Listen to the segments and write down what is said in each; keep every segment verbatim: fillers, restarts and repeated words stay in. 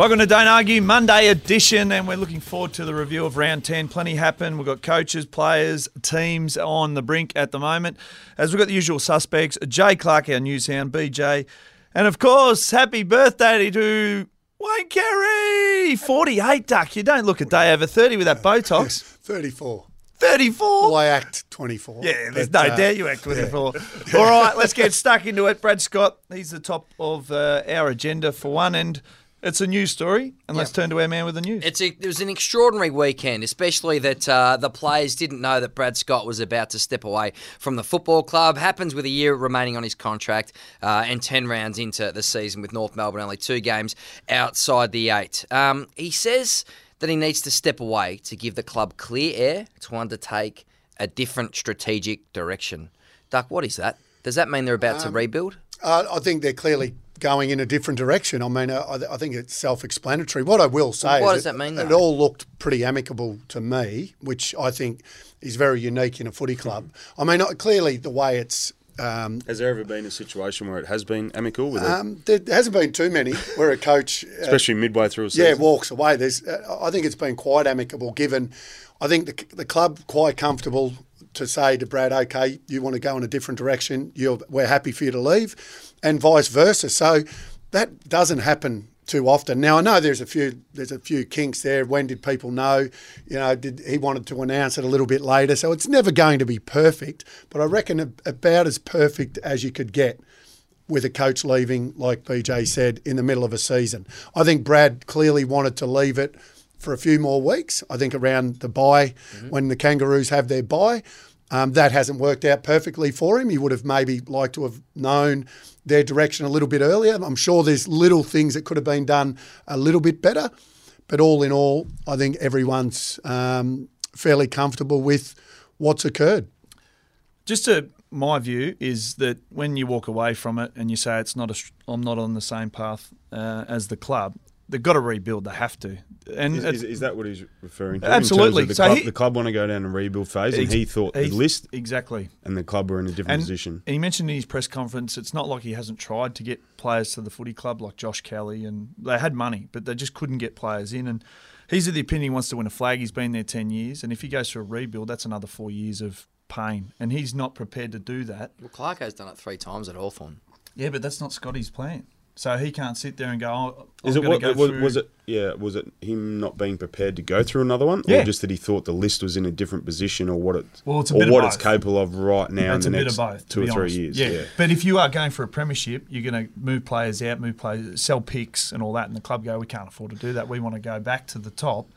Welcome to Don't Argue, Monday edition, and we're looking forward to the review of round ten. Plenty happened. We've got coaches, players, teams on the brink at the moment. As we've got the usual suspects, Jay Clark, our newshound, B J, and of course, happy birthday to Wayne Carey, forty-eight, Duck. You don't look a day over thirty with that Botox. thirty-four. thirty-four? Well, I act twenty-four. Yeah, there's but, no uh, doubt you act twenty-four. Yeah. All right, let's get stuck into it. Brad Scott, he's the top of uh, our agenda for one, and it's a news story, and let's yeah. turn to our man with the news. It's a, it was an extraordinary weekend, especially that uh, the players didn't know that Brad Scott was about to step away from the football club. Happens with a year remaining on his contract uh, and ten rounds into the season with North Melbourne, only two games outside the eight. Um, he says that he needs to step away to give the club clear air to undertake a different strategic direction. Duck, what is that? Does that mean they're about um, to rebuild? Uh, I think they're clearly going in a different direction. I mean, I, I think it's self-explanatory. What I will say what is does that mean, it, it all looked pretty amicable to me, which I think is very unique in a footy club. I mean, clearly the way it's... Um, has there ever been a situation where it has been amicable with um, it? There hasn't been too many where a coach... Especially uh, midway through a season. Yeah, walks away. There's, uh, I think it's been quite amicable given... I think the, the club quite comfortable to say to Brad, okay, you want to go in a different direction, you're, we're happy for you to leave, and vice versa. So that doesn't happen too often. Now, I know there's a few there's a few kinks there. When did people know? You know, did he wanted to announce it a little bit later? So it's never going to be perfect, but I reckon about as perfect as you could get with a coach leaving, like B J said, in the middle of a season. I think Brad clearly wanted to leave it for a few more weeks, I think around the bye, mm-hmm. when the Kangaroos have their bye. Um, that hasn't worked out perfectly for him. He would have maybe liked to have known their direction a little bit earlier. I'm sure there's little things that could have been done a little bit better. But all in all, I think everyone's um, fairly comfortable with what's occurred. Just to my view is that when you walk away from it and you say, it's not a, I'm not on the same path uh, as the club, they've got to rebuild. They have to. And is, is, is that what he's referring to? Absolutely. In terms of the, so club, he, the club want to go down a rebuild phase, and he thought the list exactly, and the club were in a different and, position. And he mentioned in his press conference, it's not like he hasn't tried to get players to the footy club like Josh Kelly, and they had money, but they just couldn't get players in. And he's of the opinion he wants to win a flag. He's been there ten years, and if he goes for a rebuild, that's another four years of pain, and he's not prepared to do that. Well, Clarko's done it three times at Hawthorn. Yeah, but that's not Scotty's plan. So he can't sit there and go, oh, I'm going to go through. Was it, yeah, was it him not being prepared to go through another one? Yeah. Or just that he thought the list was in a different position or what it's, well, it's, a or bit what it's capable of right now it's in the next both, two or three honest. years? Yeah. yeah, But if you are going for a premiership, you're going to move players out, move players, sell picks and all that, and the club go, we can't afford to do that. We want to go back to the top,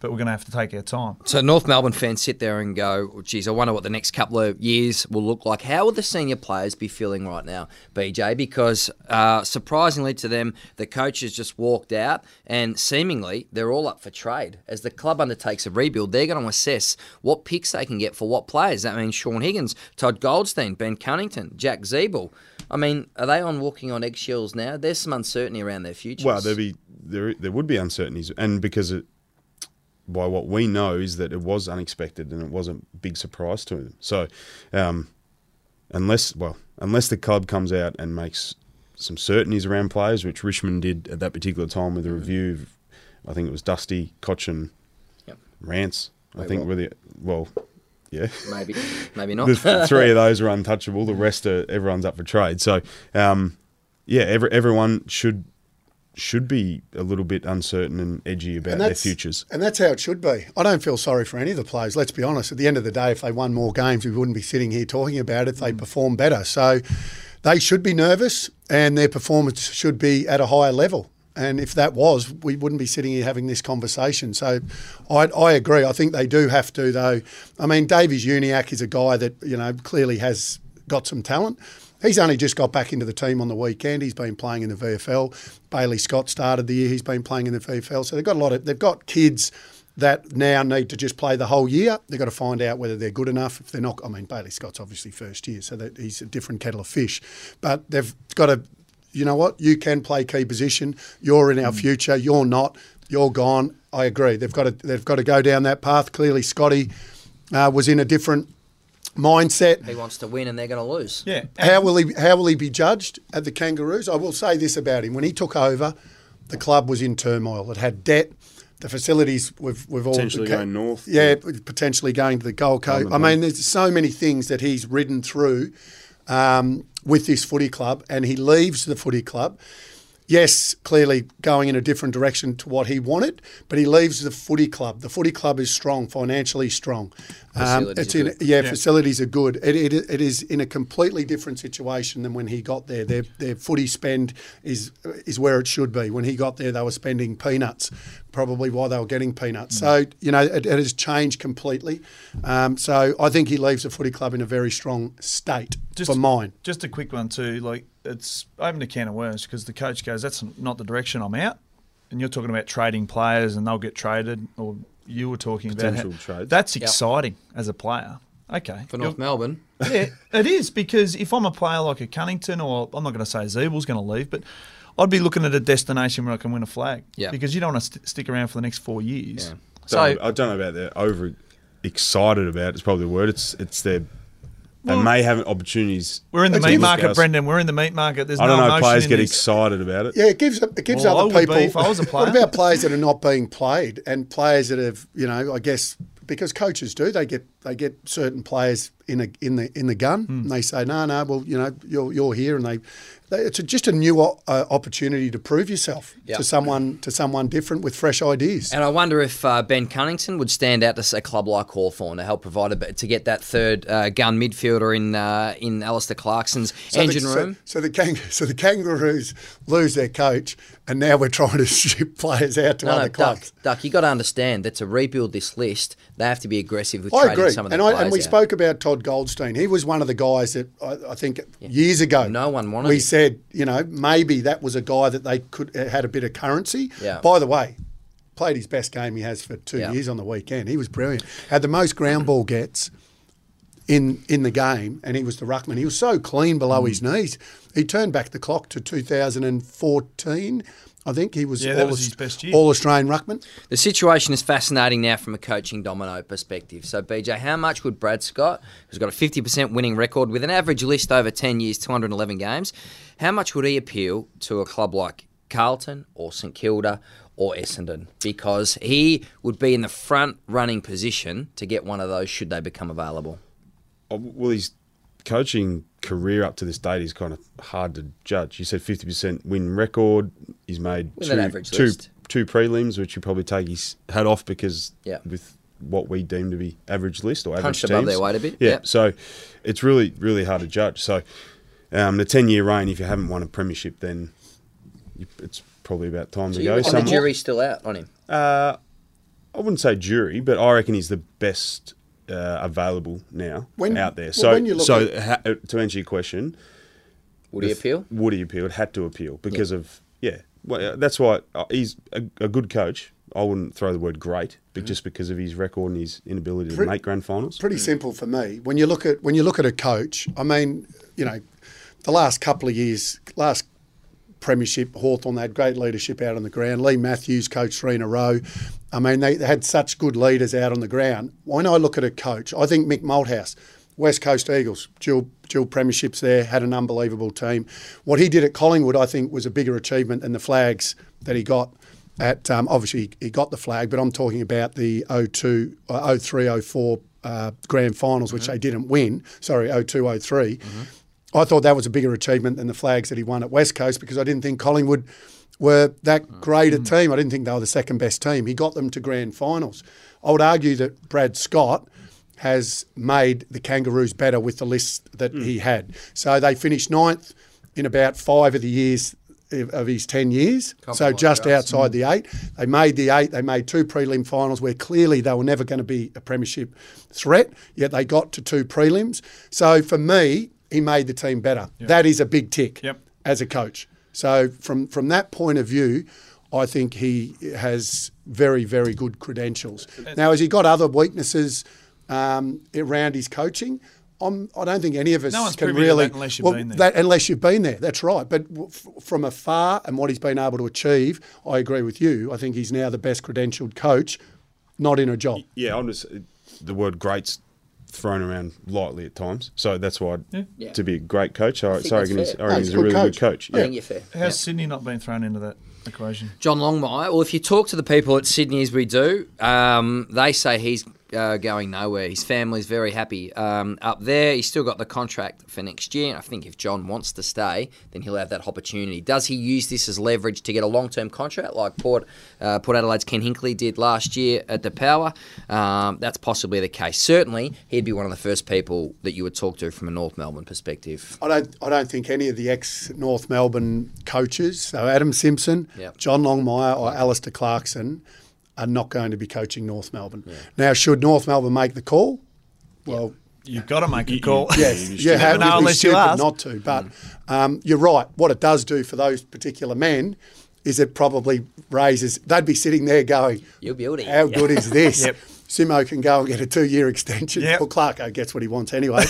but we're going to have to take our time. So North Melbourne fans sit there and go, oh, geez, I wonder what the next couple of years will look like. How will the senior players be feeling right now, B J? Because uh, surprisingly to them, the coaches just walked out and seemingly they're all up for trade. As the club undertakes a rebuild, they're going to assess what picks they can get for what players. That means Shaun Higgins, Todd Goldstein, Ben Cunnington, Jack Ziebell. I mean, are they on walking on eggshells now? There's some uncertainty around their futures. Well, there'd be, there, there would be uncertainties. And because... It, by what we know is that it was unexpected and it wasn't a big surprise to them. So, um, unless well, unless the club comes out and makes some certainties around players, which Richmond did at that particular time with a review, of, I think it was Dusty Cotchin, yep. Rance. I Wait, think what? were the well, yeah, maybe maybe not. The three of those are untouchable. The rest are everyone's up for trade. So, um, yeah, every, everyone should. should be a little bit uncertain and edgy about and their futures. And that's how it should be. I don't feel sorry for any of the players, let's be honest. At the end of the day, if they won more games, we wouldn't be sitting here talking about it. They mm. perform better. So they should be nervous and their performance should be at a higher level. And if that was, we wouldn't be sitting here having this conversation. So I, I agree. I think they do have to, though. I mean, Davies Uniak is a guy that, you know, clearly has got some talent. He's only just got back into the team on the weekend. He's been playing in the V F L. Bailey Scott started the year. He's been playing in the V F L. So they've got a lot of they've got kids that now need to just play the whole year. They've got to find out whether they're good enough. If they're not, I mean, Bailey Scott's obviously first year, so that he's a different kettle of fish. But they've got to, you know what? You can play key position. You're in our future. You're not. You're gone. I agree. They've got to they've got to go down that path. Clearly, Scotty uh, was in a different mindset. He wants to win and they're going to lose. Yeah. How will he how will he be judged at the Kangaroos? I will say this about him. When he took over, the club was in turmoil. It had debt. The facilities we've we've all potentially ca- going north. Yeah, yeah, potentially going to the Gold Coast. I mean, there's so many things that he's ridden through um, with this footy club, and he leaves the footy club. Yes, clearly going in a different direction to what he wanted, but he leaves the footy club. The footy club is strong, financially strong. Um, it's in, yeah, yeah, facilities are good. It, it it is in a completely different situation than when he got there. Their their footy spend is is where it should be. When he got there, they were spending peanuts, probably why they were getting peanuts. Mm. So, you know, it, it has changed completely. Um, so I think he leaves the footy club in a very strong state, just, for mine. Just a quick one too, like, it's opened a can of worms because the coach goes, that's not the direction I'm out. And you're talking about trading players and they'll get traded, or you were talking Potential about trades. That's exciting yep. as a player. Okay. For North you're, Melbourne. Yeah, it is, because if I'm a player like a Cunnington, or I'm not going to say Ziebell's going to leave, but I'd be looking at a destination where I can win a flag yep. because you don't want to st- stick around for the next four years. Yeah. So I don't know about they're over excited about it. It's probably the word. It's, it's their... They well, may have opportunities. We're in the meat market, Brendan. We're in the meat market. There's I don't no know. Players get this. excited about it. Yeah, it gives it gives well, other I people. Be if I was a player. What about players that are not being played, and players that have, you know, I guess because coaches do, they get they get certain players in a in the in the gun, mm. and they say no, no, well, you know, you're you're here, and they, they it's a, just a new o- uh, opportunity to prove yourself yep. to someone to someone different with fresh ideas. And I wonder if uh, Ben Cunnington would stand out to a club like Hawthorn to help provide a bit, to get that third uh, gun midfielder in uh, in Alistair Clarkson's so engine the, room. So, so the Kang- so the Kangaroos lose their coach, and now we're trying to ship players out to no, other no, clubs. Duck, Duck you got to understand that to rebuild this list, they have to be aggressive with I trading agree. some of the and players I, and we out. spoke about Todd Goldstein. He was one of the guys that I, I think yeah. years ago no one wanted we him. said, you know, maybe that was a guy that they could had a bit of currency. Yeah. By the way, played his best game he has for two yeah. years on the weekend. He was brilliant. Had the most ground ball gets in in the game, and he was the ruckman. He was so clean below mm. his knees. He turned back the clock to two thousand fourteen. I think he was, yeah, all, was his best year. all Australian ruckman. The situation is fascinating now from a coaching domino perspective. So, B J, how much would Brad Scott, who's got a fifty percent winning record with an average list over ten years, two hundred eleven games, how much would he appeal to a club like Carlton or St Kilda or Essendon? Because he would be in the front-running position to get one of those should they become available. Well, his coaching career up to this date is kind of hard to judge. You said fifty percent win record. He's made two, two, two prelims, which you probably take his hat off because yeah. with what we deem to be average list or average punched teams. Punched above their weight a bit. Yeah, yep. So it's really, really hard to judge. So um, the ten-year reign, if you haven't won a premiership, then it's probably about time so to go. And the jury's still out on him? Uh, I wouldn't say jury, but I reckon he's the best... Uh, available now when, out there. So, well, when you look so at, ha- to answer your question, would he appeal? Would he appeal? It had to appeal because yeah. of yeah. Well, that's why he's a, a good coach. I wouldn't throw the word great, but mm. just because of his record and his inability to pretty, make grand finals. Pretty mm. simple for me. When you look at when you look at a coach, I mean, you know, the last couple of years, last. Premiership, Hawthorn, they had great leadership out on the ground. Lee Matthews coached three in a row. I mean, they, they had such good leaders out on the ground. When I look at a coach, I think Mick Malthouse, West Coast Eagles, dual, dual premierships there, had an unbelievable team. What he did at Collingwood, I think, was a bigger achievement than the flags that he got at, um, obviously he got the flag, but I'm talking about the oh two, oh three, oh four uh, grand finals, mm-hmm. which they didn't win, sorry, oh two, oh three. Mm-hmm. I thought that was a bigger achievement than the flags that he won at West Coast because I didn't think Collingwood were that great a team. I didn't think they were the second best team. He got them to grand finals. I would argue that Brad Scott has made the Kangaroos better with the list that mm. he had. So they finished ninth in about five of the years of his ten years, Couple so just guys. outside mm. the eight. They made the eight. They made two prelim finals where clearly they were never going to be a premiership threat, yet they got to two prelims. So for me... he made the team better. Yep. That is a big tick yep. as a coach. So from, from that point of view, I think he has very, very good credentials. Now, has he got other weaknesses um, around his coaching? I'm, I don't think any of us no one's can really... That unless you've well, been there. That, unless you've been there, that's right. But f- from afar and what he's been able to achieve, I agree with you. I think he's now the best credentialed coach, not in a job. Yeah, I'm just... The word great's... thrown around lightly at times. So that's why yeah. to be a great coach, I, I, I reckon he's, I reckon he's a really coach. good coach. Yeah. I think you're fair. How's yeah. Sydney not been thrown into that? equation. John Longmire. Well, if you talk to the people at Sydney, as we do, um, they say he's uh, going nowhere. His family's very happy um, up there. He's still got the contract for next year. And I think if John wants to stay, then he'll have that opportunity. Does he use this as leverage to get a long-term contract like Port uh, Port Adelaide's Ken Hinckley did last year at the Power? Um, that's possibly the case. Certainly, he'd be one of the first people that you would talk to from a North Melbourne perspective. I don't, I don't think any of the ex-North Melbourne coaches, so Adam Simpson, yep. John Longmire or Alistair Clarkson, are not going to be coaching North Melbourne. Yeah. Now, should North Melbourne make the call? Well, you've got to make a call. Yes, you have, know, unless you ask. Not to, but mm. um, you're right. What it does do for those particular men is it probably raises. They'd be sitting there going, "You're beauty. How yeah. good is this?" Yep. Simo can go and get a two-year extension. Yep. Well, Clarko gets what he wants anyway.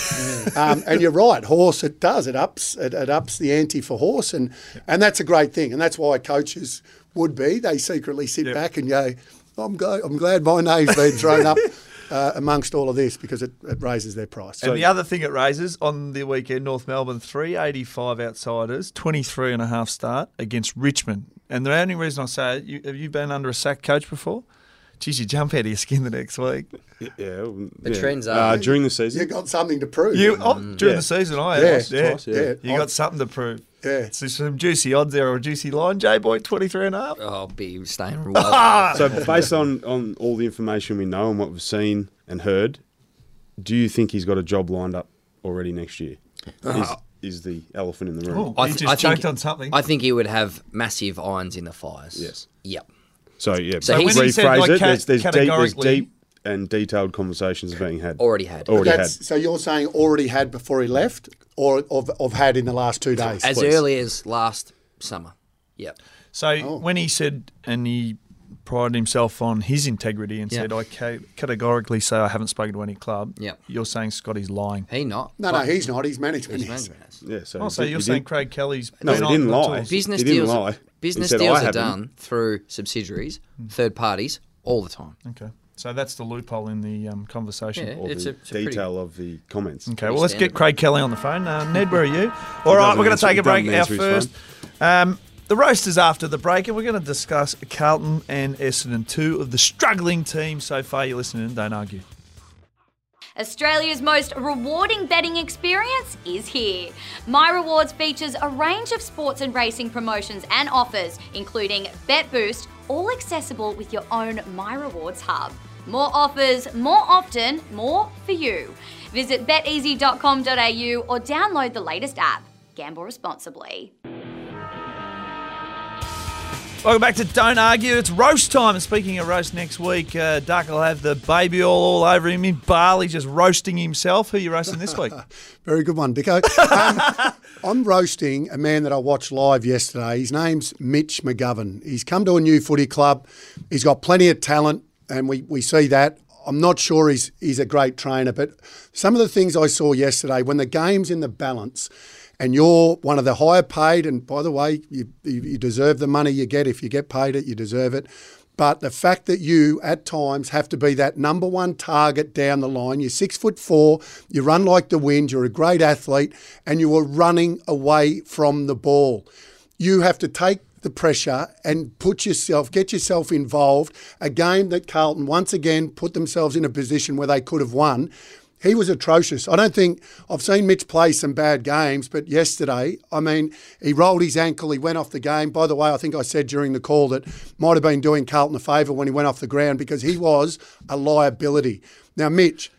um, and you're right, Horse, it does. It ups it, it ups the ante for Horse, and, yep. and that's a great thing. And that's why coaches would be. They secretly sit yep. back and go, I'm, go- I'm glad my name's been thrown up uh, amongst all of this because it, it raises their price. And so, the other thing it raises on the weekend, North Melbourne, three eighty-five outsiders, twenty-three and a half start against Richmond. And the only reason I say, you, have you been under a sack coach before? Geez, you jump out of your skin the next week. Yeah, the yeah. trends are uh, during the season. You got something to prove. You, oh, during yeah. the season, I yeah. Twice, yeah. yeah, yeah. You got something to prove. Yeah, so some juicy odds there or a juicy line. J Boy twenty-three and a half. Oh, I'll be staying. Well. So based on on all the information we know and what we've seen and heard, do you think he's got a job lined up already next year? Uh-huh. Is the elephant in the room? Oh, I th- he just I choked think, on something. I think he would have massive irons in the fires. Yes. Yep. So, yeah, so rephrase said, like, it, there's, there's, deep, there's deep and detailed conversations being had. Already had. Already had. So you're saying already had before he left or of, of had in the last two days? As please. Early as last summer, yep. So oh. when he said, and he prided himself on his integrity and yep. said, I categorically say I haven't spoken to any club, yep. you're saying Scotty's lying. He not. No, no, he's not. He's management. He's management. Yeah, so oh, so you're saying did. Craig Kelly's... No, he didn't lie. Business he didn't deals lie. Business said, deals are done through subsidiaries, third parties, all the time. Okay. So that's the loophole in the um, conversation. Yeah, or it's the a, it's detail pretty... of the comments. Okay, pretty well, let's get Craig Kelly on the phone. Uh, Ned, where are you? All right, we're going to take a break now first. Um, the roasters after the break, and we're going to discuss Carlton and Essendon, two of the struggling teams so far. You're listening, don't argue. Australia's most rewarding betting experience is here. My Rewards features a range of sports and racing promotions and offers, including Bet Boost, all accessible with your own My Rewards hub. More offers, more often, more for you. Visit bet easy dot com dot a u or download the latest app. Gamble responsibly. Welcome back to Don't Argue. It's roast time. And speaking of roast next week, uh, Duck will have the baby all, all over him in Bali, just roasting himself. Who are you roasting this week? Very good one, Dicko. Um, I'm roasting a man that I watched live yesterday. His name's Mitch McGovern. He's come to a new footy club. He's got plenty of talent, and we, we see that. I'm not sure he's, he's a great trainer, but some of the things I saw yesterday, when the game's in the balance, and you're one of the higher paid, and by the way, you, you deserve the money you get. If you get paid it, you deserve it. But the fact that you, at times, have to be that number one target down the line, you're six foot four, you run like the wind, you're a great athlete, and you are running away from the ball. You have to take the pressure and put yourself, get yourself involved. A game that Carlton, once again, put themselves in a position where they could have won. He was atrocious. I don't think – I've seen Mitch play some bad games, but yesterday, I mean, he rolled his ankle, he went off the game. By the way, I think I said during the call that might have been doing Carlton a favour when he went off the ground because he was a liability. Now, Mitch,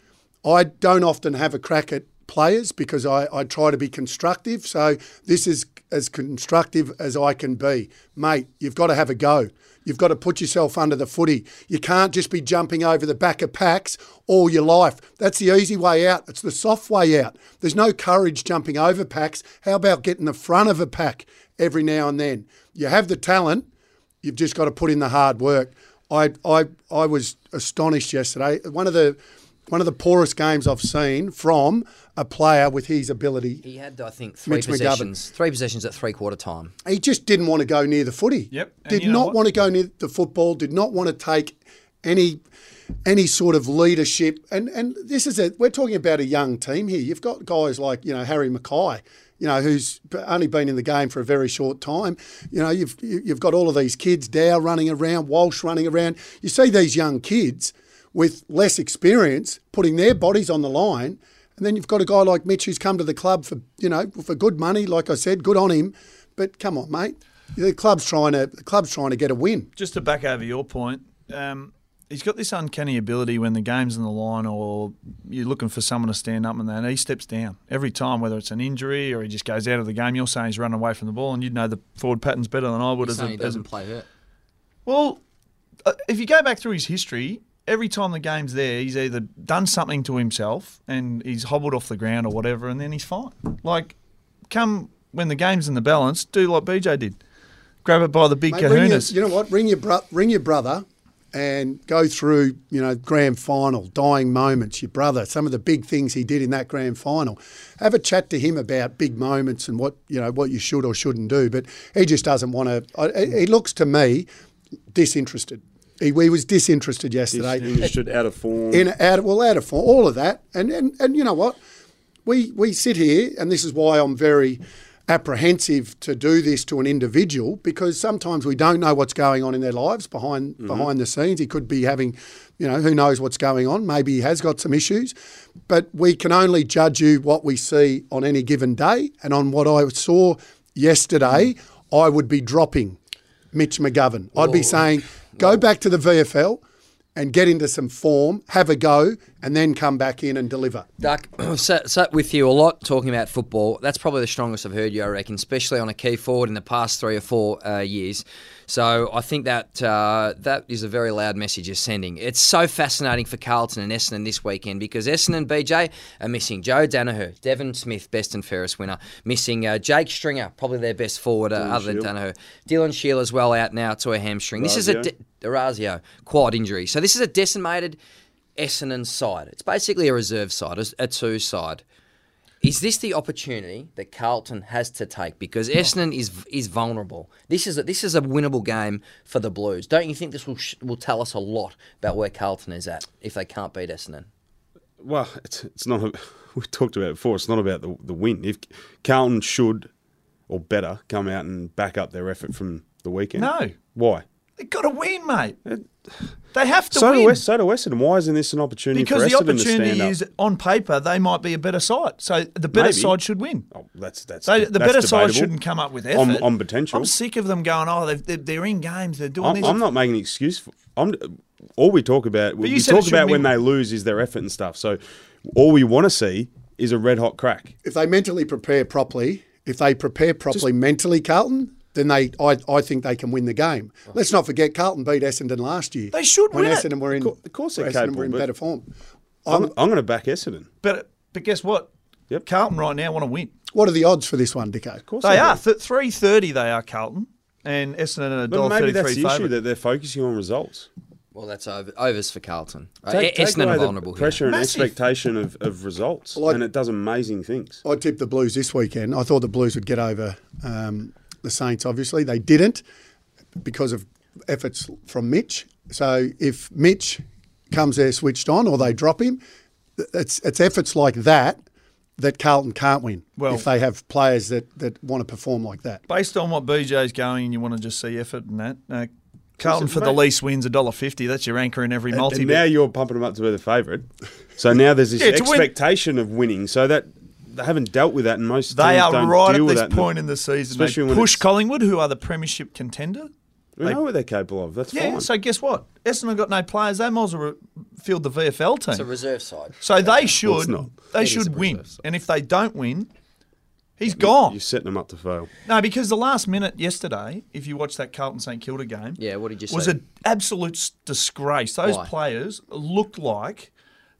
I don't often have a crack at players because I, I try to be constructive, so this is as constructive as I can be. Mate, you've got to have a go. You've got to put yourself under the footy. You can't just be jumping over the back of packs all your life. That's the easy way out. It's the soft way out. There's no courage jumping over packs. How about getting the front of a pack every now and then? You have the talent. You've just got to put in the hard work. I I I was astonished yesterday. One of the one of the poorest games I've seen from a player with his ability. He had, I think, three Mitch possessions. McGovern. Three possessions at three-quarter time. He just didn't want to go near the footy. Yep. And did you know not what? want to go near the football. Did not want to take any any sort of leadership. And and this is a we're talking about a young team here. You've got guys like you know Harry Mackay. you know, who's only been in the game for a very short time. You know, you've you've got all of these kids, Dow running around, Walsh running around. You see these young kids with less experience putting their bodies on the line, and then you've got a guy like Mitch who's come to the club for, you know, for good money, like I said, good on him. But come on, mate, the club's trying to the club's trying to get a win. Just to back over your point, um, he's got this uncanny ability when the game's on the line or you're looking for someone to stand up and then he steps down every time, whether it's an injury or he just goes out of the game. You're saying he's running away from the ball, and you'd know the forward patterns better than I would. You're as a, he doesn't as a, play that. Well, if you go back through his history, every time the game's there, he's either done something to himself and he's hobbled off the ground or whatever, and then he's fine. Like, come when the game's in the balance, do like B J did. Grab it by the big Mate, kahunas. Your, you know what? Ring your, bro- ring your brother and go through, you know, grand final, dying moments, your brother, some of the big things he did in that grand final. Have a chat to him about big moments and what, you know, what you should or shouldn't do. But he just doesn't want to. He looks to me disinterested. He, he was disinterested yesterday. Disinterested, out of form. In, out, well, out of form, all of that. And, and and you know what? We we sit here, and this is why I'm very apprehensive to do this to an individual, because sometimes we don't know what's going on in their lives behind mm-hmm. behind the scenes. He could be having, you know, who knows what's going on. Maybe he has got some issues. But we can only judge you what we see on any given day. And on what I saw yesterday, I would be dropping Mitch McGovern. I'd Whoa. be saying, go back to the V F L and get into some form, have a go, and then come back in and deliver. Duck, sat, sat with you a lot talking about football. That's probably the strongest I've heard you, I reckon, especially on a key forward in the past three or four uh, years. So I think that uh, that is a very loud message you're sending. It's so fascinating for Carlton and Essendon this weekend, because Essendon and B J are missing Joe Danaher, Devon Smith, best and fairest winner, missing uh, Jake Stringer, probably their best forward uh, other Shield. than Danaher. Dylan Shield as well, out now to a hamstring. Razio. This is a de- Razio, quad injury. So this is a decimated Essendon side. It's basically a reserve side, a two side. Is this the opportunity that Carlton has to take? Because Essendon is is vulnerable. This is a, this is a winnable game for the Blues. Don't you think this will sh- will tell us a lot about where Carlton is at if they can't beat Essendon? Well, it's it's not. A, we've talked about it before. It's not about the the win. If Carlton should or better come out and back up their effort from the weekend. No, why? They've got to win, mate. It, They have to so win. Do West, so do Essendon. Why isn't this an opportunity because for Essendon to stand up? Because the opportunity is, on paper, they might be a better side. So the better Maybe. side should win. Oh, that's that's they, The that's better debatable. side shouldn't come up with effort. On, on potential. I'm sick of them going, oh, they're, they're in games, they're doing I'm, this. I'm not making an excuse. For, I'm, all we talk about, but we talk about when win. they lose is their effort and stuff. So all we want to see is a red-hot crack. If they mentally prepare properly, if they prepare properly Just, mentally, Carlton... then they, I, I think they can win the game. Let's not forget, Carlton beat Essendon last year. They should win. When Essendon it. were in, of course, they Essendon capable, were in better form. I'm, I'm going to back Essendon. But but guess what? Yep. Carlton right now want to win. What are the odds for this one, Dicko? Of course they, they are th- three thirty. They are Carlton and Essendon at a dollar thirty-three. Maybe that's the issue, that they're focusing on results. Well, that's over, overs for Carlton. Take, uh, Essendon are vulnerable here. Pressure and Massive. expectation of, of results, well, I, and it does amazing things. I tipped the Blues this weekend. I thought the Blues would get over. Um, The Saints, obviously, they didn't because of efforts from Mitch. So if Mitch comes there switched on or they drop him, it's, it's efforts like that that Carlton can't win well, if they have players that, that want to perform like that. Based on what B J's going and you want to just see effort and that, uh, Carlton for the least wins one dollar fifty. That's your anchor in every multi. And now you're pumping them up to be the favourite. So now there's this yeah, expectation win. of winning. So that... They haven't dealt with that, and most they teams are don't right deal at this with that point in the season. Especially they push Collingwood, who are the premiership contender. We they, know what they're capable of. That's yeah, fine. So guess what? Essendon got no players. They might as well field the V F L team. It's a reserve side. So yeah. they should. Well, it's not. They it should win. Side. And if they don't win, he's yeah, gone. You're setting them up to fail. No, because the last minute yesterday, if you watch that Carlton St Kilda game, yeah, what did you was say? An absolute disgrace. Those Why? players looked like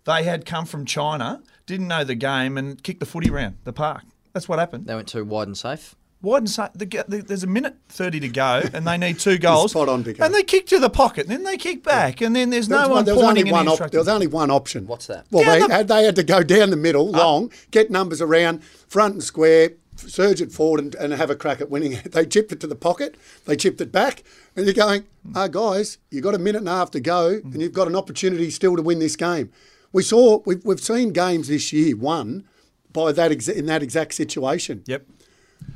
they had come from China. Didn't know the game and kicked the footy round the park. That's what happened. They went too wide and safe. Wide and safe. The, the, there's a minute thirty to go, and they need two goals. Spot on, Dicko. And they kick to the pocket, and then they kick back, yeah. and then there's there no one, one there pointing in the op- There was only one option. What's that? Well, yeah, they, the, had, they had to go down the middle, uh, long, get numbers around, front and square, surge it forward, and, and have a crack at winning it. They chipped it to the pocket. They chipped it back. And you're going, oh, guys, you've got a minute and a half to go, mm-hmm. and you've got an opportunity still to win this game. We saw, we've, we've seen games this year, one, by that exa- in that exact situation. Yep.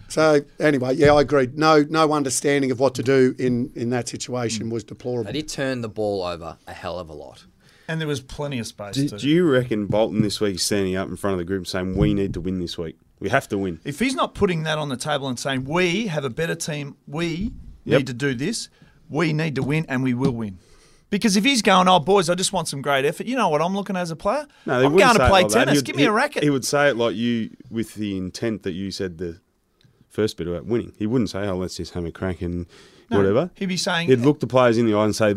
So anyway, yeah, I agreed. No, no understanding of what to do in, in that situation was deplorable. They did turn the ball over a hell of a lot. And there was plenty of space. Do, do you reckon Bolton this week standing up in front of the group saying, we need to win this week? We have to win. If he's not putting that on the table and saying, we have a better team, we yep. need to do this, we need to win, and we will win. Because if he's going, oh, boys, I just want some great effort, you know what I'm looking at as a player? No, they I'm going to play like tennis. Would, Give me he, a racket. He would say it like you, with the intent that you said the first bit about winning. He wouldn't say, oh, let's just have a crack and no, whatever. He'd be saying... He'd look the players in the eye and say...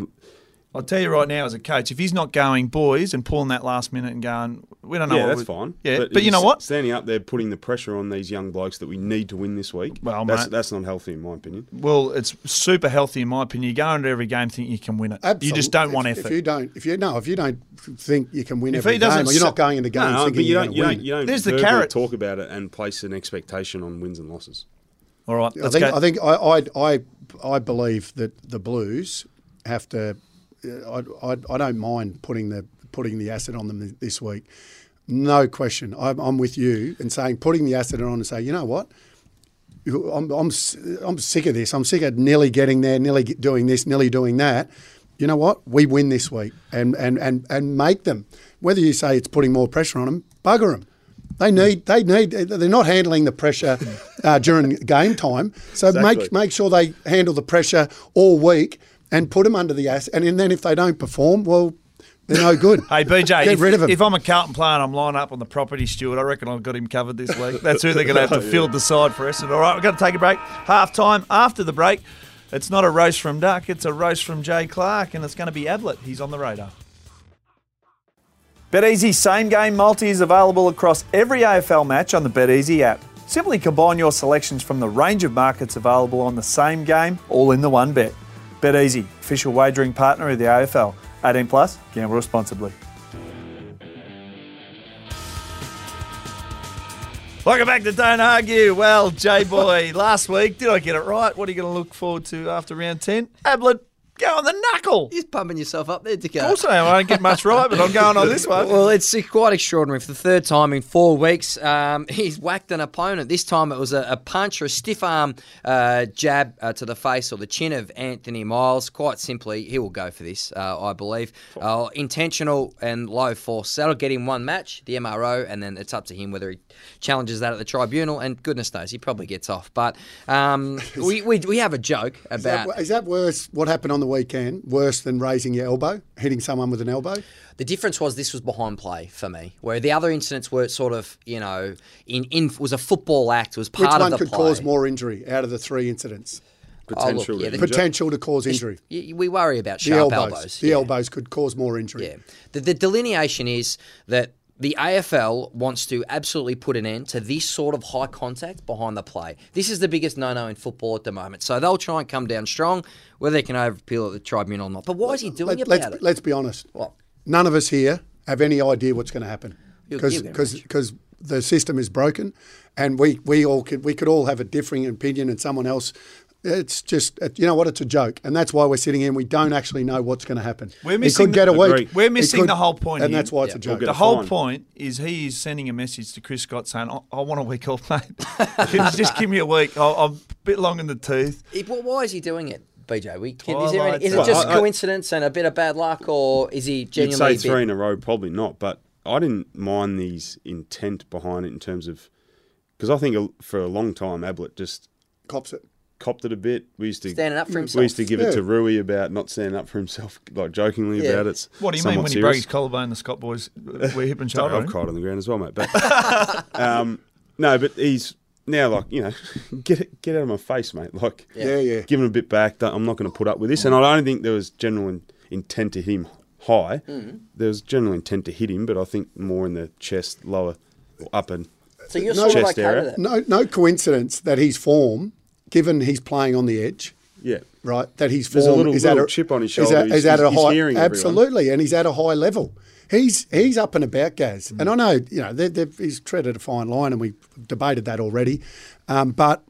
I'll tell you right now, as a coach, if he's not going, boys, and pulling that last minute and going, we don't know. Yeah, what that's fine. Yeah, but, but you know what? Standing up there, putting the pressure on these young blokes that we need to win this week. Well, that's, mate, that's not healthy in my opinion. Well, it's super healthy in my opinion. You go into every game thinking you can win it. Absolutely. You just don't if, want effort. If you don't, if you no, if you don't think you can win if every game, or you're not going into games no, no, thinking but you, you don't. You don't, you don't. There's the carrot. Talk about it and place an expectation on wins and losses. All right, let's I think, go. I think I I I I believe that the Blues have to. I, I, I don't mind putting the putting the asset on them this week. No question. I'm, I'm with you in saying putting the asset on and say, you know what, I'm, I'm, I'm sick of this. I'm sick of nearly getting there, nearly doing this, nearly doing that. You know what, we win this week and, and, and, and make them. Whether you say it's putting more pressure on them, bugger them. They need. They need. They're not handling the pressure uh, during game time. So exactly. make make sure they handle the pressure all week. And put them under the ass. And then if they don't perform, well, they're no good. Hey, B J, get if, rid of them. If I'm a Carlton player and I'm lined up on the property steward, I reckon I've got him covered this week. That's who they're going to have to oh, yeah. field the side for Essendon. All right, we're going to take a break. Half time after the break. It's not a roast from Duck. It's a roast from Jay Clark, and it's going to be Ablett. He's on the radar. BetEasy same-game multi is available across every A F L match on the BetEasy app. Simply combine your selections from the range of markets available on the same game, all in the one bet. BetEasy, official wagering partner of the A F L. eighteen plus, gamble responsibly. Welcome back to Don't Argue. Well, J-Boy, last week, did I get it right? What are you going to look forward to after round ten? Ablett, go on the knuckle. You're pumping yourself up there, Dicko. Of course I am. I don't get much right, but I'm going on this one. Well, it's quite extraordinary. For the third time in four weeks, um, he's whacked an opponent. This time it was a, a punch or a stiff arm uh, jab uh, to the face or the chin of Anthony Miles. Quite simply, he will go for this, uh, I believe. Uh, intentional and low force. That'll get him one match, the M R O, and then it's up to him whether he challenges that at the tribunal. And goodness knows, he probably gets off. But um, we, we we have a joke about... Is that, is that worse, what happened on the weekend, worse than raising your elbow, hitting someone with an elbow? The difference was this was behind play for me, where the other incidents were sort of, you know, in, in was a football act, was part of the play. Which one could cause more injury out of the three incidents? Potential, oh, look, yeah, the, potential to cause injury. We worry about sharp the elbows. elbows. The yeah. elbows could cause more injury. Yeah. The, the delineation is that the A F L wants to absolutely put an end to this sort of high contact behind the play. This is the biggest no-no in football at the moment. So they'll try and come down strong, whether they can overappeal at the tribunal or not. But why is he doing Let, about let's, it? Let's be honest. What? None of us here have any idea what's going to happen because the system is broken, and we, we all could, we could all have a differing opinion, and someone else. It's just, you know what, it's a joke. And that's why we're sitting here and we don't actually know what's going to happen. We're missing, could the, get a week. We're missing could, the whole point And here. That's why it's yeah, a joke. We'll the whole fine. point is he is sending a message to Chris Scott saying, I, I want a week off, mate. Just give me a week. I, I'm a bit long in the tooth. It, well, why is he doing it, B J? We, can, is, there any, is it just well, I, coincidence and a bit of bad luck, or is he genuinely... You'd say three in a row, probably not. But I didn't mind these intent behind it in terms of... Because I think for a long time, Ablett just... Cops it. Copped it a bit. We used to standing up for himself. We used to give yeah. it to Rui about not standing up for himself, like jokingly yeah. about it. What do you mean when serious. he broke his collarbone? The Scott boys were hip and shoulder. I've cried on the ground as well, mate. But um, no, but he's now like you know, get get out of my face, mate. Like yeah, yeah, give him a bit back. I'm not going to put up with this. And I don't think there was general in, intent to hit him high. Mm. There was general intent to hit him, but I think more in the chest, lower, or upper. So you're no, sort of okay with that. No, no coincidence that his form. Given he's playing on the edge, yeah, right. That his form There's a little, is little at a chip on his shoulder. Is at, he's, he's at a he's high, hearing absolutely, everyone. And he's at a high level. He's he's up and about, Gaz. Mm. And I know you know they're, they're, he's treaded a fine line, and we've debated that already. Um, but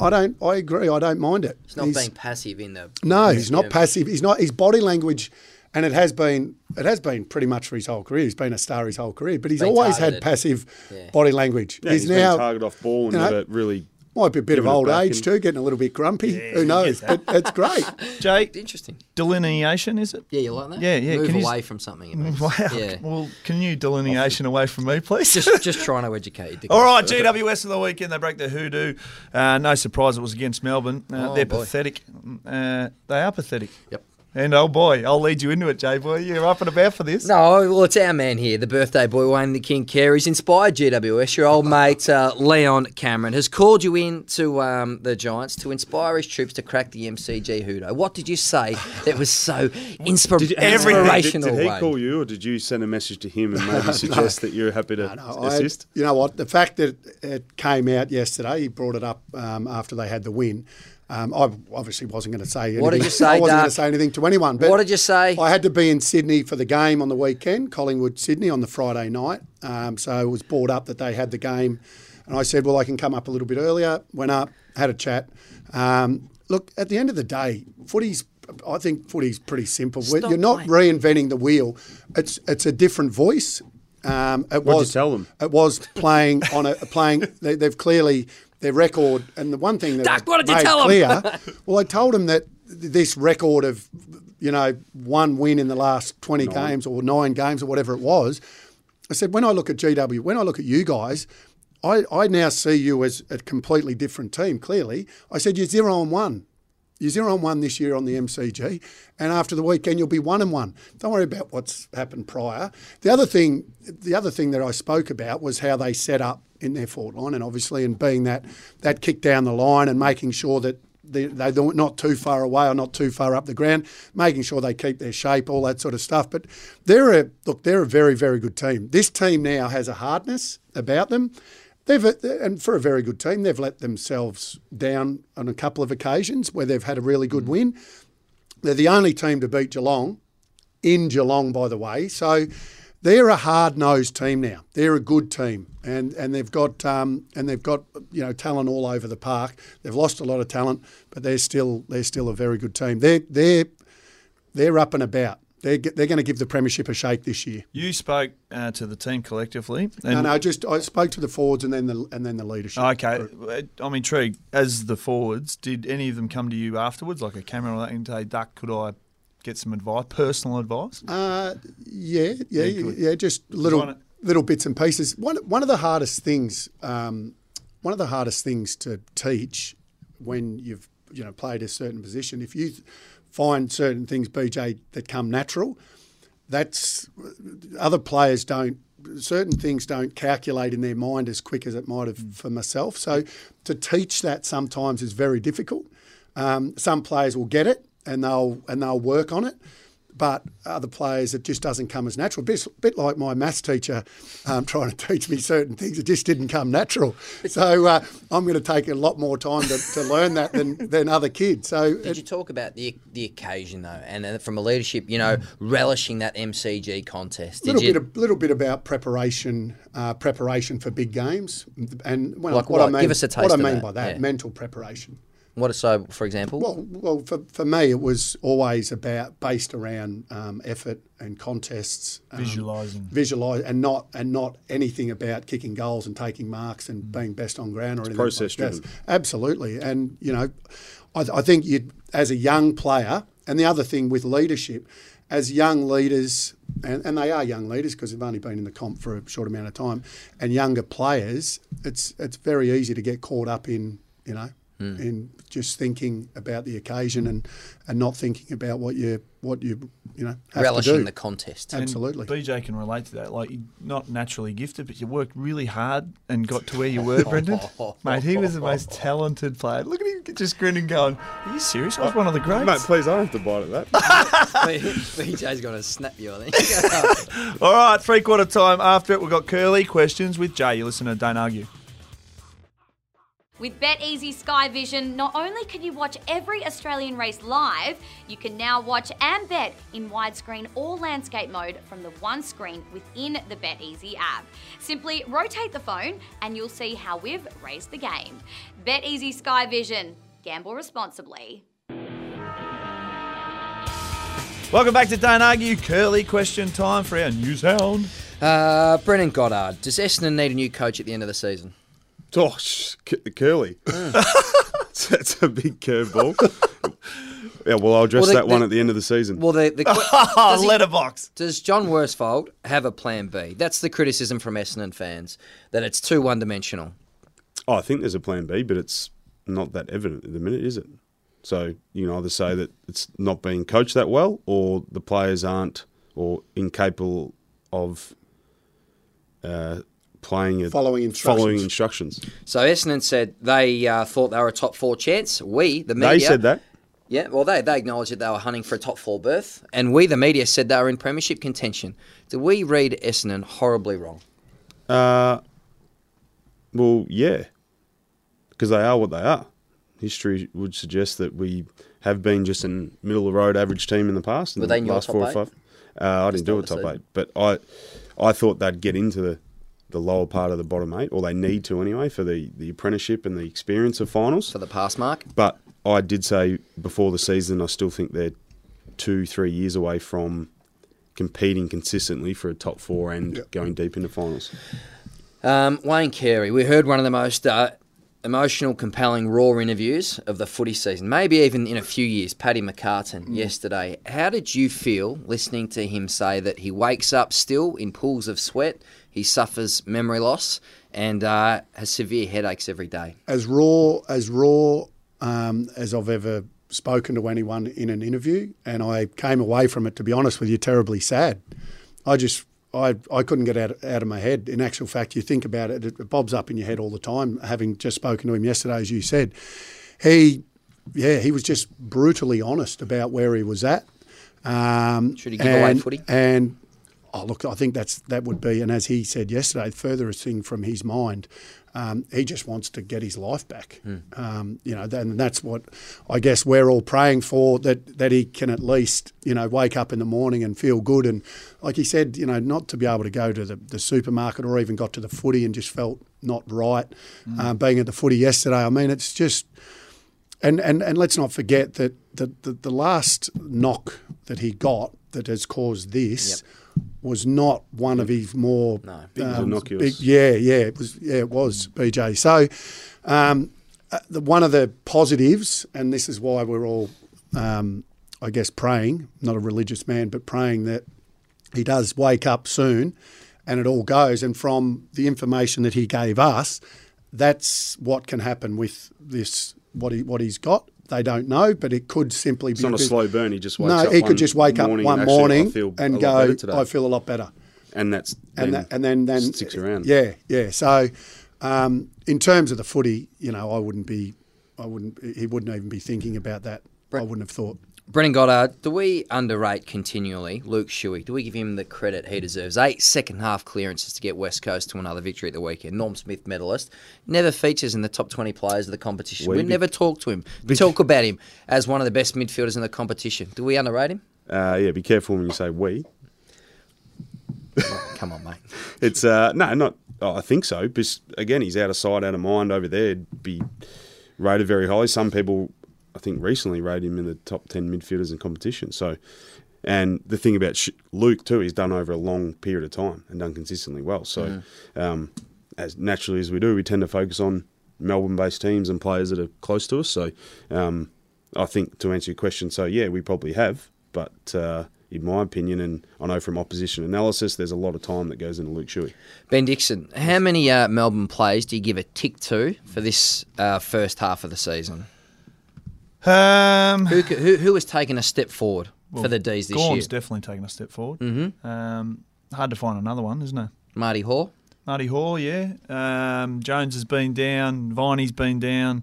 I don't. I agree. I don't mind it. He's not he's, being passive in the. No, he's not passive. He's not. His body language And it has been it has been pretty much for his whole career. He's been a star his whole career, but he's been always targeted. had passive yeah. body language. Yeah, he's, he's now been targeted off ball and you know, never really. Might be a bit of old age and... too, getting a little bit grumpy. Yeah, Who knows? But that's great. Jay, interesting delineation, is it? Yeah, you like that? Yeah, yeah. Move can away you... from something. Wow. Yeah. Well, can you delineation away from me, please? Just, just trying to educate. Dicko. All right, G W S of the weekend. They break the hoodoo. Uh, no surprise, it was against Melbourne. Uh, oh, they're boy. pathetic. Uh, they are pathetic. Yep. And oh boy, I'll lead you into it, Jay boy. You're up and about for this. No, well, it's our man here, the birthday boy, Wayne the King Carey. He's inspired G W S. Your old mate, uh, Leon Cameron, has called you in to um, the Giants to inspire his troops to crack the M C G hoodoo. What did you say that was so inspira did you, inspirational? Did, did he Wayne? call you, or did you send a message to him and maybe suggest no, that you're happy to no, no, assist? I, you know what? The fact that it came out yesterday, he brought it up um, after they had the win. Um, I obviously wasn't going to say anything. What did you say, I wasn't going to say anything to anyone. But what did you say? I had to be in Sydney for the game on the weekend, Collingwood Sydney on the Friday night. Um, so it was brought up that they had the game. And I said, well, I can come up a little bit earlier. Went up, had a chat. Um, look, at the end of the day, footy's, I think footy's pretty simple. Stop You're not playing. reinventing the wheel. It's it's a different voice. Um, it What'd was, you tell them? It was playing on a – playing. They, they've clearly – their record, and the one thing that Duck, was made clear, well, I told him that this record of, you know, one win in the last twenty nine. games or nine games or whatever it was, I said, when I look at G W, when I look at you guys, I, I now see you as a completely different team, clearly. I said, you're zero and one. You're zero and one this year on the M C G, and after the weekend you'll be one and one. Don't worry about what's happened prior. The other thing, the other thing that I spoke about was how they set up in their forward line, and obviously in being that that kick down the line and making sure that they, they're not too far away or not too far up the ground, making sure they keep their shape, all that sort of stuff. But they're a look, they're a very very good team. This team now has a hardness about them. They've, and for a very good team, they've let themselves down on a couple of occasions where they've had a really good win. They're the only team to beat Geelong, in Geelong, by the way. So they're a hard-nosed team now. They're a good team, and and they've got um, and they've got you know talent all over the park. They've lost a lot of talent, but they're still they're still a very good team. They're they're they're up and about. They're, they're going to give the premiership a shake this year. You spoke uh, to the team collectively. And no, no, just I spoke to the forwards and then the and then the leadership. Okay, group. I'm intrigued. As the forwards, did any of them come to you afterwards, like a camera or that, and say, "Duck, could I get some advice, personal advice?" Uh, yeah, yeah, yeah, yeah just little little bits and pieces. One one of the hardest things, um, one of the hardest things to teach when you've you know played a certain position, if you find certain things, B J, that come natural. That's other players don't, certain things don't calculate in their mind as quick as it might have for myself. So to teach that sometimes is very difficult. Um, some players will get it and they'll and they'll work on it, but other players it just doesn't come as natural. Bit, bit like my maths teacher um, trying to teach me certain things, it just didn't come natural. So uh, I'm going to take a lot more time to, to learn that than, than other kids. So did it, you talk about the the occasion though, and from a leadership, you know, relishing that M C G contest? Did little you... bit a little bit about preparation, uh, preparation for big games, and well, like what, what I mean, give us a taste what I mean that. by that, yeah. mental preparation. What is so, for example? Well, well, for, for me, it was always about based around um, effort and contests, um, visualising, visualise, and not and not anything about kicking goals and taking marks and mm. being best on ground or it's anything. Process driven, like absolutely. And you know, I, I think you as a young player, and the other thing with leadership, as young leaders, and, and they are young leaders because they've only been in the comp for a short amount of time, and younger players, it's it's very easy to get caught up in you know. Mm. in just thinking about the occasion and, and not thinking about what you what you you know have relishing to do. The contest. Absolutely, and B J can relate to that. Like you're not naturally gifted, but you worked really hard and got to where you were, Brendan. Mate, he was the most talented player. Look at him just grinning, going, "Are you serious? I was one of the greats." Mate, please, I don't have to bite at that. B J's going to snap you, I think. All right, three quarter time. After it, we've got curly questions with Jay. You listen to Don't Argue. With BetEasy Sky Vision, not only can you watch every Australian race live, you can now watch and bet in widescreen or landscape mode from the one screen within the BetEasy app. Simply rotate the phone and you'll see how we've raised the game. BetEasy Sky Vision. Gamble responsibly. Welcome back to Don't Argue. Curly question time for our newshound. Uh, Brennan Goddard. Does Essendon need a new coach at the end of the season? Oh, sh- Curly. Mm. That's a big curveball. Yeah, well, I'll address well, the, that one the, at the end of the season. Well, the, the oh, does he, letterbox. Does John Worsfold have a plan B? That's the criticism from Essendon fans, that it's too one-dimensional. Oh, I think there's a plan B, but it's not that evident at the minute, is it? So you can either say that it's not being coached that well, or the players aren't or incapable of uh, playing it, following instructions. Following instructions. So Essendon said they uh, thought they were a top four chance. We, the media, they said that. Yeah, well, they, they acknowledged that they were hunting for a top four berth, and we, the media, said they were in premiership contention. Did we read Essendon horribly wrong? Uh, well, yeah, because they are what they are. History would suggest that we have been just in middle-of-the-road average team in the past. In were they in the last four or five? Uh, I didn't do a top eight, but I I thought they'd get into the, the lower part of the bottom eight, or they need to anyway, for the, the apprenticeship and the experience of finals. For the pass mark? But I did say before the season, I still think they're two, three years away from competing consistently for a top four and yep. going deep into finals. Um, Wayne Carey, we heard one of the most uh, emotional, compelling, raw interviews of the footy season, maybe even in a few years, Paddy McCartan mm. yesterday. How did you feel listening to him say that he wakes up still in pools of sweat, he suffers memory loss, and uh, has severe headaches every day? As raw, as raw... Um, as I've ever spoken to anyone in an interview, and I came away from it, to be honest with you, terribly sad. I just, I, I couldn't get out, out of my head. In actual fact, you think about it, it bobs up in your head all the time, having just spoken to him yesterday, as you said. He, yeah, he was just brutally honest about where he was at. Um, Should he give and, away footy? And, oh, look, I think that's that would be, and as he said yesterday, the furthest thing from his mind. Um, he just wants to get his life back. Mm. Um, you know, and that's what I guess we're all praying for, that, that he can at least, you know, wake up in the morning and feel good. And like he said, you know, not to be able to go to the, the supermarket or even got to the footy and just felt not right mm. uh, being at the footy yesterday. I mean, it's just and, – and, and let's not forget that the, the, the last knock that he got that has caused this yep. – was not one of his more no, big, um, innocuous. Big, yeah, yeah, it was. Yeah, it was B J. So, um, uh, the, one of the positives, and this is why we're all, um, I guess, praying. Not a religious man, but praying that he does wake up soon, and it all goes. And from the information that he gave us, that's what can happen with this. What he what he's got. They don't know, but it could simply be... It's not a slow burn. He just wakes up one morning. No, he could just wake up one morning and go, I feel a lot better. And that's... And that, and then... then sticks around. Yeah, yeah. So, um, in terms of the footy, you know, I wouldn't be... I wouldn't... He wouldn't even be thinking about that. I wouldn't have thought. Brennan Goddard, do we underrate continually Luke Shuey? Do we give him the credit he deserves? Eight second-half clearances to get West Coast to another victory at the weekend. Norm Smith medalist. Never features in the top twenty players of the competition. We, we be- never talk to him. We talk about him as one of the best midfielders in the competition. Do we underrate him? Uh, yeah, be careful when you say we. Oh, come on, mate. It's uh, no, not. Oh, I think so. Because, again, he's out of sight, out of mind over there. He'd be rated very highly. Some people... I think recently rated him in the top ten midfielders in competition. So, and the thing about Luke too, he's done over a long period of time and done consistently well. So, mm-hmm. um, as naturally as we do, we tend to focus on Melbourne-based teams and players that are close to us. So, um, I think to answer your question, so yeah, we probably have. But uh, in my opinion, and I know from opposition analysis, there's a lot of time that goes into Luke Shuey. Ben Dixon, how many uh, Melbourne plays do you give a tick to for this uh, first half of the season? Um, who, who who has taken a step forward well, for the D's this Gorn's year? Gorn's definitely taken a step forward. Mm-hmm. Um, hard to find another one, isn't it? Marty Hoare. Marty Hoare, yeah. Um, Jones has been down. Viney's been down.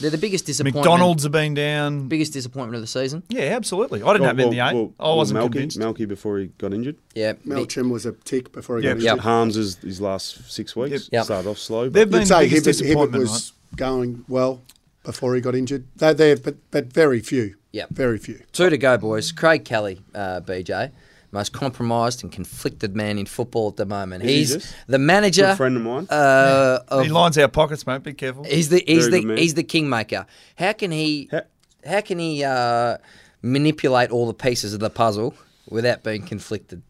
They're the biggest disappointment. McDonald's have been down. Biggest disappointment of the season. Yeah, absolutely. I didn't well, have him well, in the eight. Well, I wasn't well, Malky, convinced. Malky before he got injured. Yeah. Melcham was a tick before he yep. got injured. Yep. Harms is his last six weeks. Yep. Started off slow. But They've been the biggest disappointment. Was right? going well. Before he got injured. They're there, but, but very few. Yeah. Very few. Two to go, boys. Craig Kelly, uh, B J, most compromised and conflicted man in football at the moment. Is he's he the manager. Good friend of mine. Uh, yeah. of, he lines our pockets, mate. Be careful. He's the he's very the he's the kingmaker. How can he how, how can he uh, manipulate all the pieces of the puzzle without being conflicted.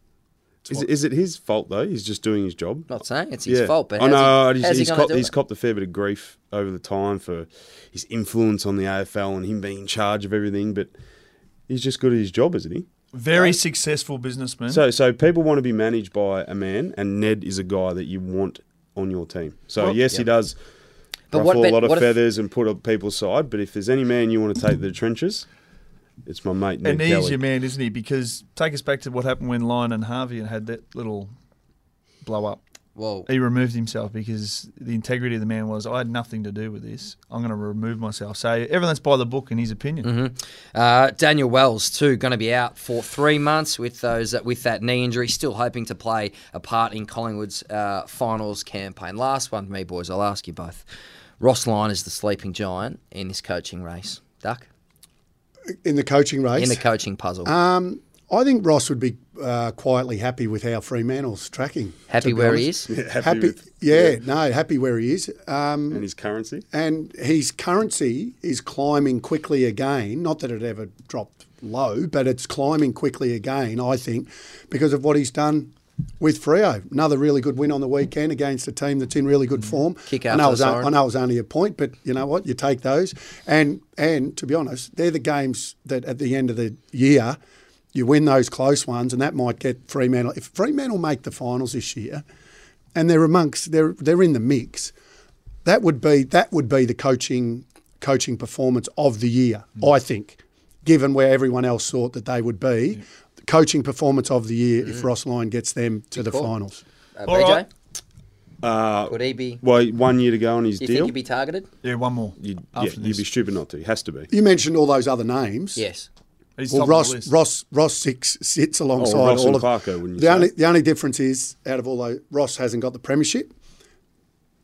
Is it, is it his fault, though? He's just doing his job? Not saying it's his yeah. fault, but how's oh, no, he, how's he's, he copped, he's copped a fair bit of grief over the time for his influence on the A F L and him being in charge of everything, but he's just good at his job, isn't he? Very right. successful businessman. So so people want to be managed by a man, and Ned is a guy that you want on your team. So, well, yes, yeah. he does but ruffle what, a lot of feathers if, and put people aside, but if there's any man you want to take to the trenches... It's my mate, Ned. And he's Kelly. Your man, isn't he? Because take us back to what happened when Lyon and Harvey had that little blow up. Well, he removed himself because the integrity of the man was, I had nothing to do with this. I'm going to remove myself. So everything's by the book in his opinion. Mm-hmm. Uh, Daniel Wells, too, going to be out for three months with those uh, with that knee injury, still hoping to play a part in Collingwood's uh, finals campaign. Last one for me, boys. I'll ask you both. Ross Lyon is the sleeping giant in this coaching race. Duck? In the coaching race? In the coaching puzzle. Um, I think Ross would be uh, quietly happy with how Fremantle's tracking. Happy where honest. He is? Yeah, happy. happy with, yeah, yeah, no, happy where he is. Um, and his currency? And his currency is climbing quickly again. Not that it ever dropped low, but it's climbing quickly again, I think, because of what he's done with Freo. Another really good win on the weekend against a team that's in really good form. Kick out I know, it was, I know it was only a point, but you know what? You take those. And and to be honest, they're the games that at the end of the year, you win those close ones, and that might get Fremantle. If Fremantle make the finals this year, and they're amongst they're they're in the mix, that would be that would be the coaching coaching performance of the year, mm. I think, given where everyone else thought that they would be. Yeah. Coaching performance of the year mm. if Ross Lyon gets them to Good the call. finals. Uh, All B J? Right. Uh, Would he be... Well, one year to go on his deal. Do you think he'd be targeted? Yeah, one more. You'd, yeah, you'd be stupid not to. He has to be. You mentioned all those other names. Yes. He's well, Ross Ross Ross six sits alongside oh, Ross all and of... Clarko, wouldn't you the say? Only, the only difference is, out of all those, Ross hasn't got the premiership.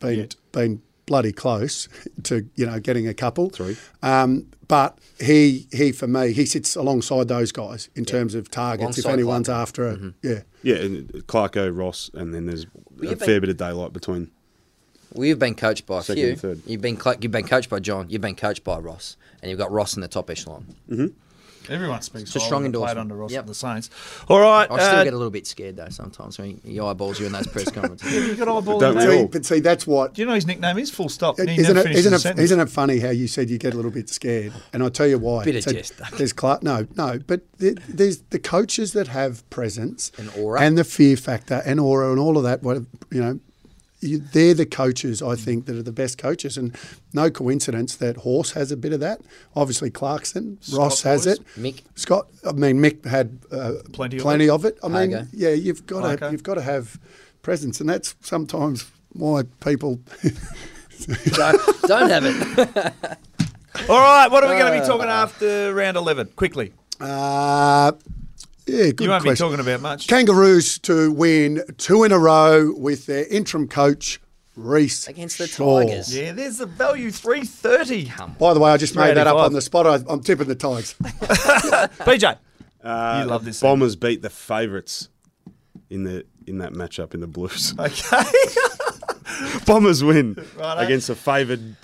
Been, Yet. been bloody close to, you know, getting a couple. Three. Um, But he, he for me, he sits alongside those guys in yeah. terms of targets, alongside if anyone's Clarko. After it. Mm-hmm. Yeah. Yeah, and Clarko, Ross, and then there's well, a been, fair bit of daylight between. Well, you've been coached by Hugh. And third. You've been you've been coached by John. You've been coached by Ross. And you've got Ross in the top echelon. Mm-hmm. Everyone speaks it's a strong endorsement. Played under Ross yep. at the Saints. All right. I uh, still get a little bit scared, though, sometimes when he eyeballs you in those press conferences. You've got eyeball in there. But see, that's what... Do you know his nickname is? Full stop. It, isn't, it, isn't, it, isn't it funny how you said you get a little bit scared? And I'll tell you why. Bit of so jest, though. There's Clark, no, no. But there, there's the coaches that have presence. And aura. And the fear factor and aura and all of that, you know. You, they're the coaches, I think, that are the best coaches. And no coincidence that Horse has a bit of that. Obviously Clarkson, Scott Ross has Boyce. It. Mick. Scott, I mean, Mick had uh, plenty, plenty of it. Of it. I mean, okay. yeah, you've got, okay. to, you've got to have presence. And that's sometimes why people don't, don't have it. All right, what are we going to be talking after round eleven? Quickly. Uh... Yeah, good You won't question. Be talking about much. Kangaroos to win two in a row with their interim coach, Reece Against the Shaw. Tigers. Yeah, there's the value three thirty. By the way, I just made that up on the spot. I, I'm tipping the Tigers. B J, uh, you love this. Bombers thing. Beat the favourites in the in that matchup in the Blues. Okay. Bombers win Righto. Against a favoured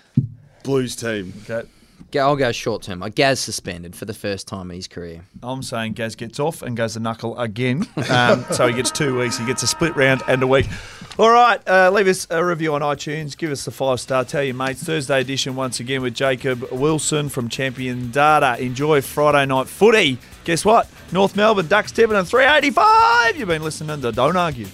Blues team. Okay. I'll go short term. Gaz suspended for the first time in his career. I'm saying Gaz gets off and goes the knuckle again. Um, so he gets two weeks. He gets a split round and a week. All right, uh, leave us a review on iTunes. Give us the five star. Tell your mates. Thursday edition once again with Jacob Wilson from Champion Data. Enjoy Friday night footy. Guess what? North Melbourne Ducks tipping on three eighty-five. You've been listening to Don't Argue.